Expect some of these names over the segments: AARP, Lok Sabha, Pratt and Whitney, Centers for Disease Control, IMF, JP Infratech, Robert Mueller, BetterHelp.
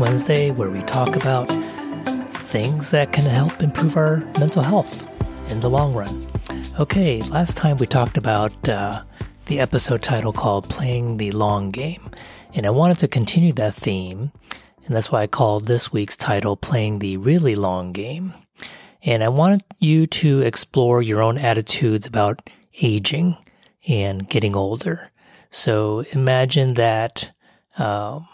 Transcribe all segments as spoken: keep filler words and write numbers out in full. Wednesday, where we talk about things that can help improve our mental health in the long run. Okay, last time we talked about uh, the episode title called Playing the Long Game, and I wanted to continue that theme, and that's why I called this week's title Playing the Really Long Game. And I wanted you to explore your own attitudes about aging and getting older. So imagine that, um,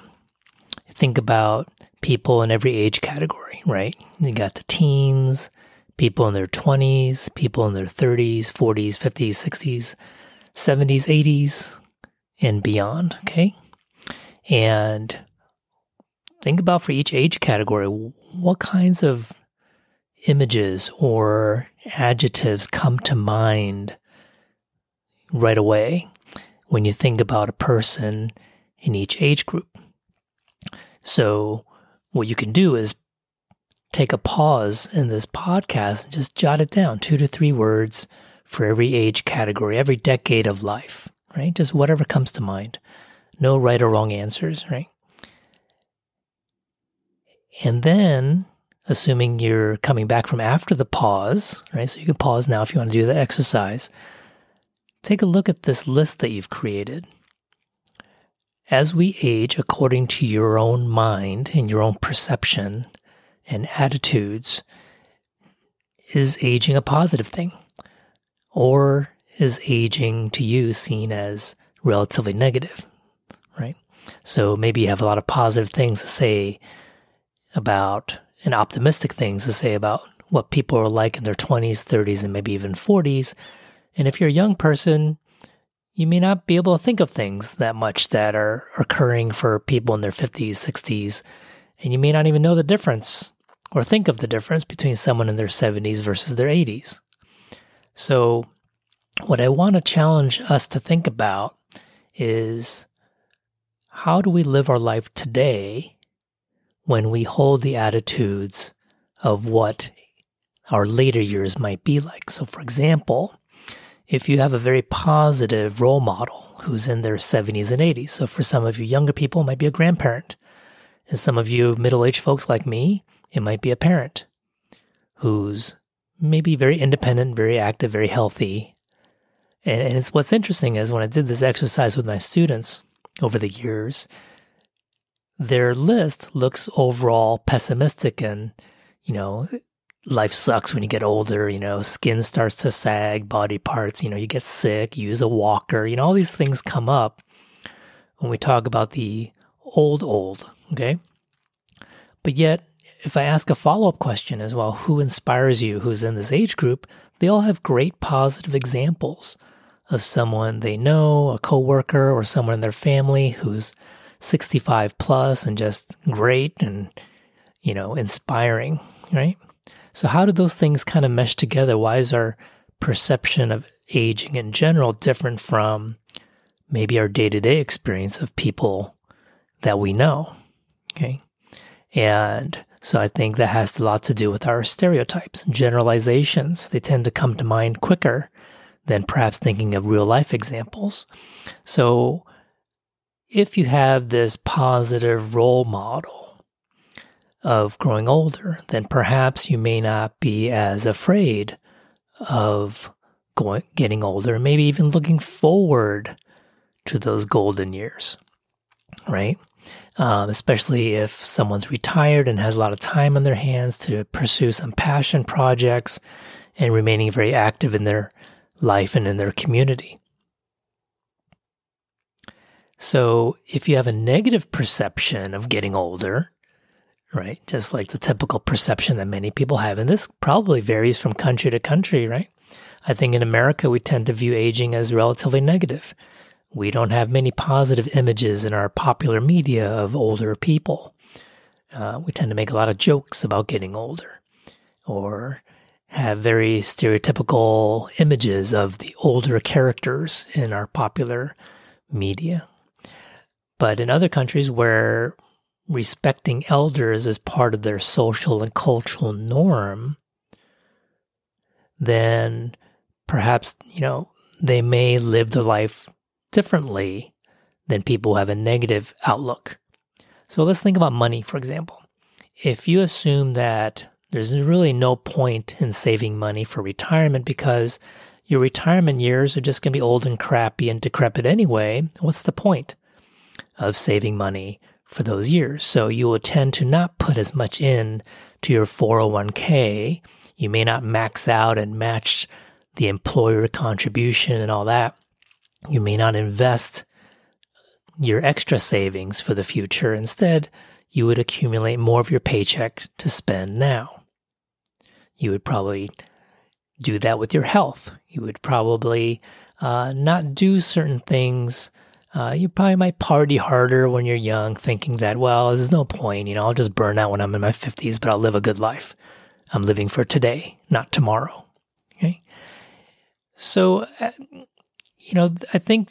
think about people in every age category, right? You got the teens, people in their twenties, people in their thirties, forties, fifties, sixties, seventies, eighties, and beyond, okay? And think about for each age category, what kinds of images or adjectives come to mind right away when you think about a person in each age group. So what you can do is take a pause in this podcast and just jot it down, two to three words for every age category, every decade of life, right? Just whatever comes to mind. No right or wrong answers, right? And then, assuming you're coming back from after the pause, right? So you can pause now if you want to do the exercise. Take a look at this list that you've created. As we age, according to your own mind and your own perception and attitudes, is aging a positive thing? Or is aging to you seen as relatively negative, right? So maybe you have a lot of positive things to say about and optimistic things to say about what people are like in their twenties, thirties, and maybe even forties. And if you're a young person, you may not be able to think of things that much that are occurring for people in their fifties, sixties, and you may not even know the difference or think of the difference between someone in their seventies versus their eighties. So what I want to challenge us to think about is, how do we live our life today when we hold the attitudes of what our later years might be like? So for example, if you have a very positive role model who's in their seventies and eighties, so for some of you younger people, it might be a grandparent. And some of you middle-aged folks like me, it might be a parent who's maybe very independent, very active, very healthy. And, and it's what's interesting is when I did this exercise with my students over the years, their list looks overall pessimistic and, you know, life sucks when you get older, you know, skin starts to sag, body parts, you know, you get sick, you use a walker, you know, all these things come up when we talk about the old, old, okay? But yet, if I ask a follow-up question as well, who inspires you who's in this age group, they all have great positive examples of someone they know, a coworker, or someone in their family who's sixty-five plus and just great and, you know, inspiring, right? So how do those things kind of mesh together? Why is our perception of aging in general different from maybe our day-to-day experience of people that we know, okay? And so I think that has a lot to do with our stereotypes, generalizations. They tend to come to mind quicker than perhaps thinking of real-life examples. So if you have this positive role model of growing older, then perhaps you may not be as afraid of going, getting older, maybe even looking forward to those golden years, right? Um, especially if someone's retired and has a lot of time on their hands to pursue some passion projects and remaining very active in their life and in their community. So if you have a negative perception of getting older, right, just like the typical perception that many people have, and this probably varies from country to country, right? I think in America, we tend to view aging as relatively negative. We don't have many positive images in our popular media of older people. Uh, we tend to make a lot of jokes about getting older or have very stereotypical images of the older characters in our popular media. But in other countries where respecting elders is part of their social and cultural norm, then perhaps, you know, they may live their life differently than people who have a negative outlook. So let's think about money, for example. If you assume that there's really no point in saving money for retirement because your retirement years are just going to be old and crappy and decrepit anyway, what's the point of saving money for those years? So you will tend to not put as much in to your four oh one k. You may not max out and match the employer contribution and all that. You may not invest your extra savings for the future. Instead, you would accumulate more of your paycheck to spend now. You would probably do that with your health. You would probably uh, not do certain things. Uh, you probably might party harder when you're young, thinking that, well, there's no point. You know, I'll just burn out when I'm in my fifties, but I'll live a good life. I'm living for today, not tomorrow. Okay. So, you know, I think,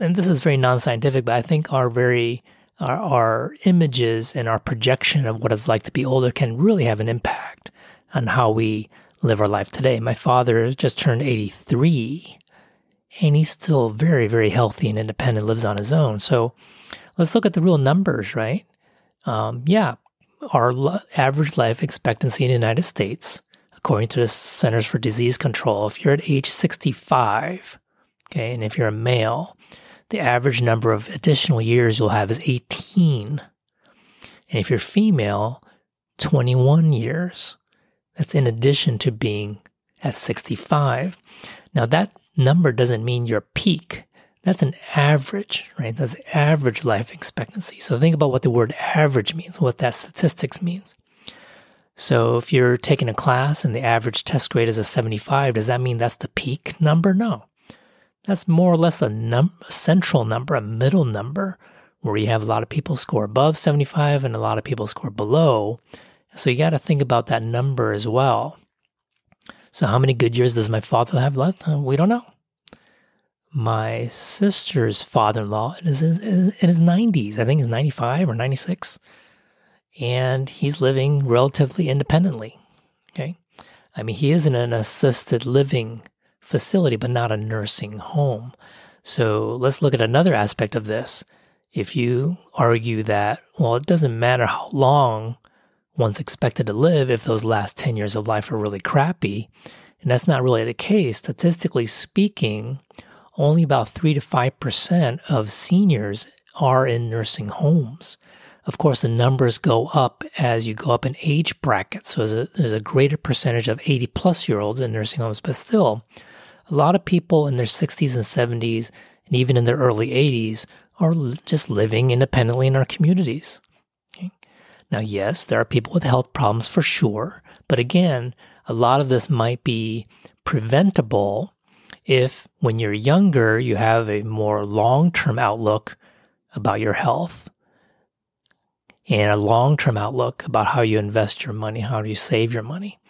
and this is very non-scientific, but I think our very our, our images and our projection of what it's like to be older can really have an impact on how we live our life today. My father just turned eighty-three, and he's still very, very healthy and independent, lives on his own. So let's look at the real numbers, right? Um, yeah, our lo- average life expectancy in the United States, according to the Centers for Disease Control, if you're at age sixty-five, okay, and if you're a male, the average number of additional years you'll have is eighteen. And if you're female, twenty-one years. That's in addition to being at sixty-five. Now, that number doesn't mean your peak. That's an average, right? That's average life expectancy. So think about what the word average means, what that statistics means. So if you're taking a class and the average test grade is a seventy-five, does that mean that's the peak number? No. That's more or less a, num- a central number, a middle number, where you have a lot of people score above seventy-five and a lot of people score below. So you got to think about that number as well. So how many good years does my father have left? We don't know. My sister's father-in-law is in his nineties. I think he's ninety-five or ninety-six. And he's living relatively independently. Okay. I mean, he is in an assisted living facility, but not a nursing home. So let's look at another aspect of this. If you argue that, well, it doesn't matter how long one's expected to live if those last ten years of life are really crappy, and that's not really the case. Statistically speaking, only about three to five percent of seniors are in nursing homes. Of course, the numbers go up as you go up in age bracket, so there's a, there's a greater percentage of eighty-plus-year-olds in nursing homes, but still, a lot of people in their sixties and seventies, and even in their early eighties, are just living independently in our communities. Now, yes, there are people with health problems for sure, but again, a lot of this might be preventable if when you're younger, you have a more long-term outlook about your health and a long-term outlook about how you invest your money, how you save your money.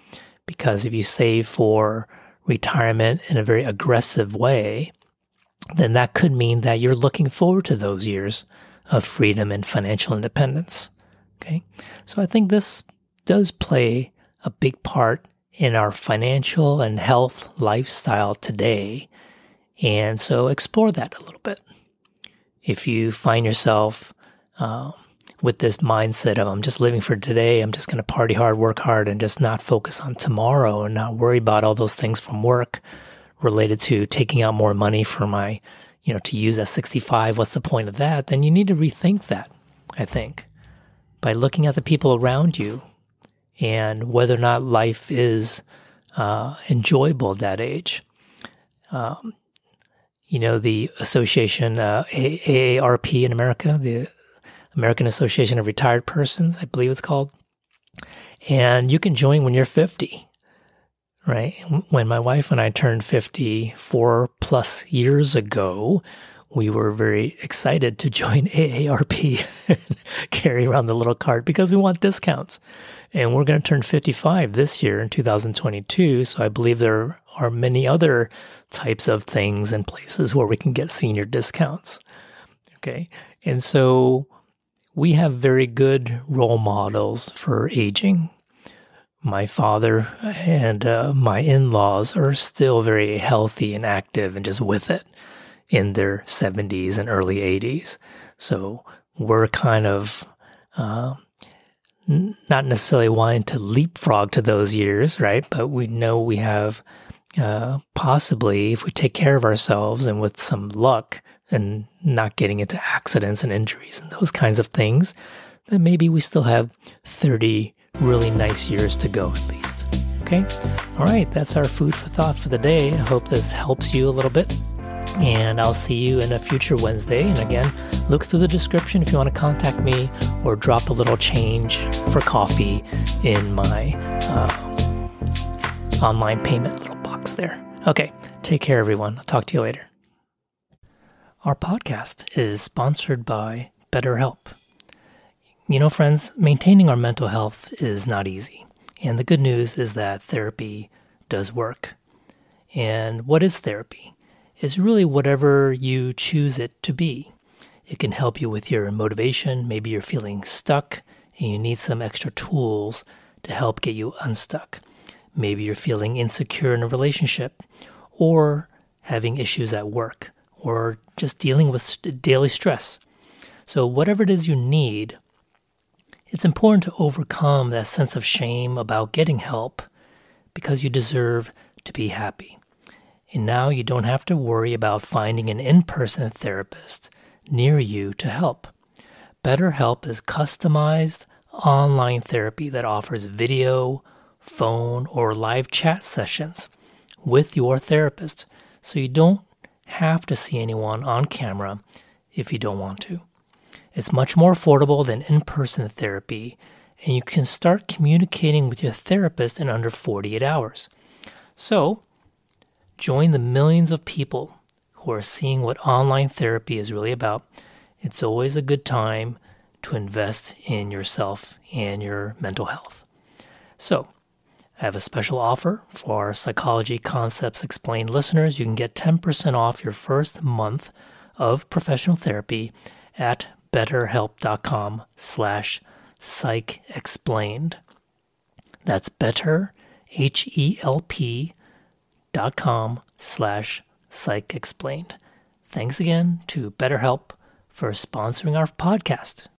Because if you save for retirement in a very aggressive way, then that could mean that you're looking forward to those years of freedom and financial independence. Okay, so I think this does play a big part in our financial and health lifestyle today. And so explore that a little bit. If you find yourself uh, with this mindset of, I'm just living for today, I'm just going to party hard, work hard, and just not focus on tomorrow and not worry about all those things from work related to taking out more money for my, you know, to use at sixty-five, what's the point of that? Then you need to rethink that, I think, by looking at the people around you and whether or not life is uh, enjoyable at that age. Um, you know, the association, uh, A A R P in America, the American Association of Retired Persons, I believe it's called. And you can join when you're fifty, right? When my wife and I turned fifty-four plus years ago, we were very excited to join A A R P and carry around the little card because we want discounts. And we're going to turn fifty-five this year in two thousand twenty-two. So I believe there are many other types of things and places where we can get senior discounts. Okay. And so we have very good role models for aging. My father and uh, my in-laws are still very healthy and active and just with it in their seventies and early eighties. So we're kind of uh, n- not necessarily wanting to leapfrog to those years, right? But we know we have uh, possibly, if we take care of ourselves and with some luck and not getting into accidents and injuries and those kinds of things, then maybe we still have thirty really nice years to go at least. Okay? All right, that's our food for thought for the day. I hope this helps you a little bit. And I'll see you in a future Wednesday. And again, look through the description if you want to contact me or drop a little change for coffee in my uh, online payment little box there. Okay, take care, everyone. I'll talk to you later. Our podcast is sponsored by BetterHelp. You know, friends, maintaining our mental health is not easy. And the good news is that therapy does work. And what is therapy? Is really whatever you choose it to be. It can help you with your motivation. Maybe you're feeling stuck and you need some extra tools to help get you unstuck. Maybe you're feeling insecure in a relationship or having issues at work or just dealing with daily stress. So whatever it is you need, it's important to overcome that sense of shame about getting help because you deserve to be happy. And now you don't have to worry about finding an in-person therapist near you to help. BetterHelp is customized online therapy that offers video, phone, or live chat sessions with your therapist, so you don't have to see anyone on camera if you don't want to. It's much more affordable than in-person therapy, and you can start communicating with your therapist in under forty-eight hours. So, join the millions of people who are seeing what online therapy is really about. It's always a good time to invest in yourself and your mental health. So, I have a special offer for our Psychology Concepts Explained listeners. You can get ten percent off your first month of professional therapy at betterhelp.com slash psychexplained. That's better, H E L P, dot com slash psych explained. Thanks again to BetterHelp for sponsoring our podcast.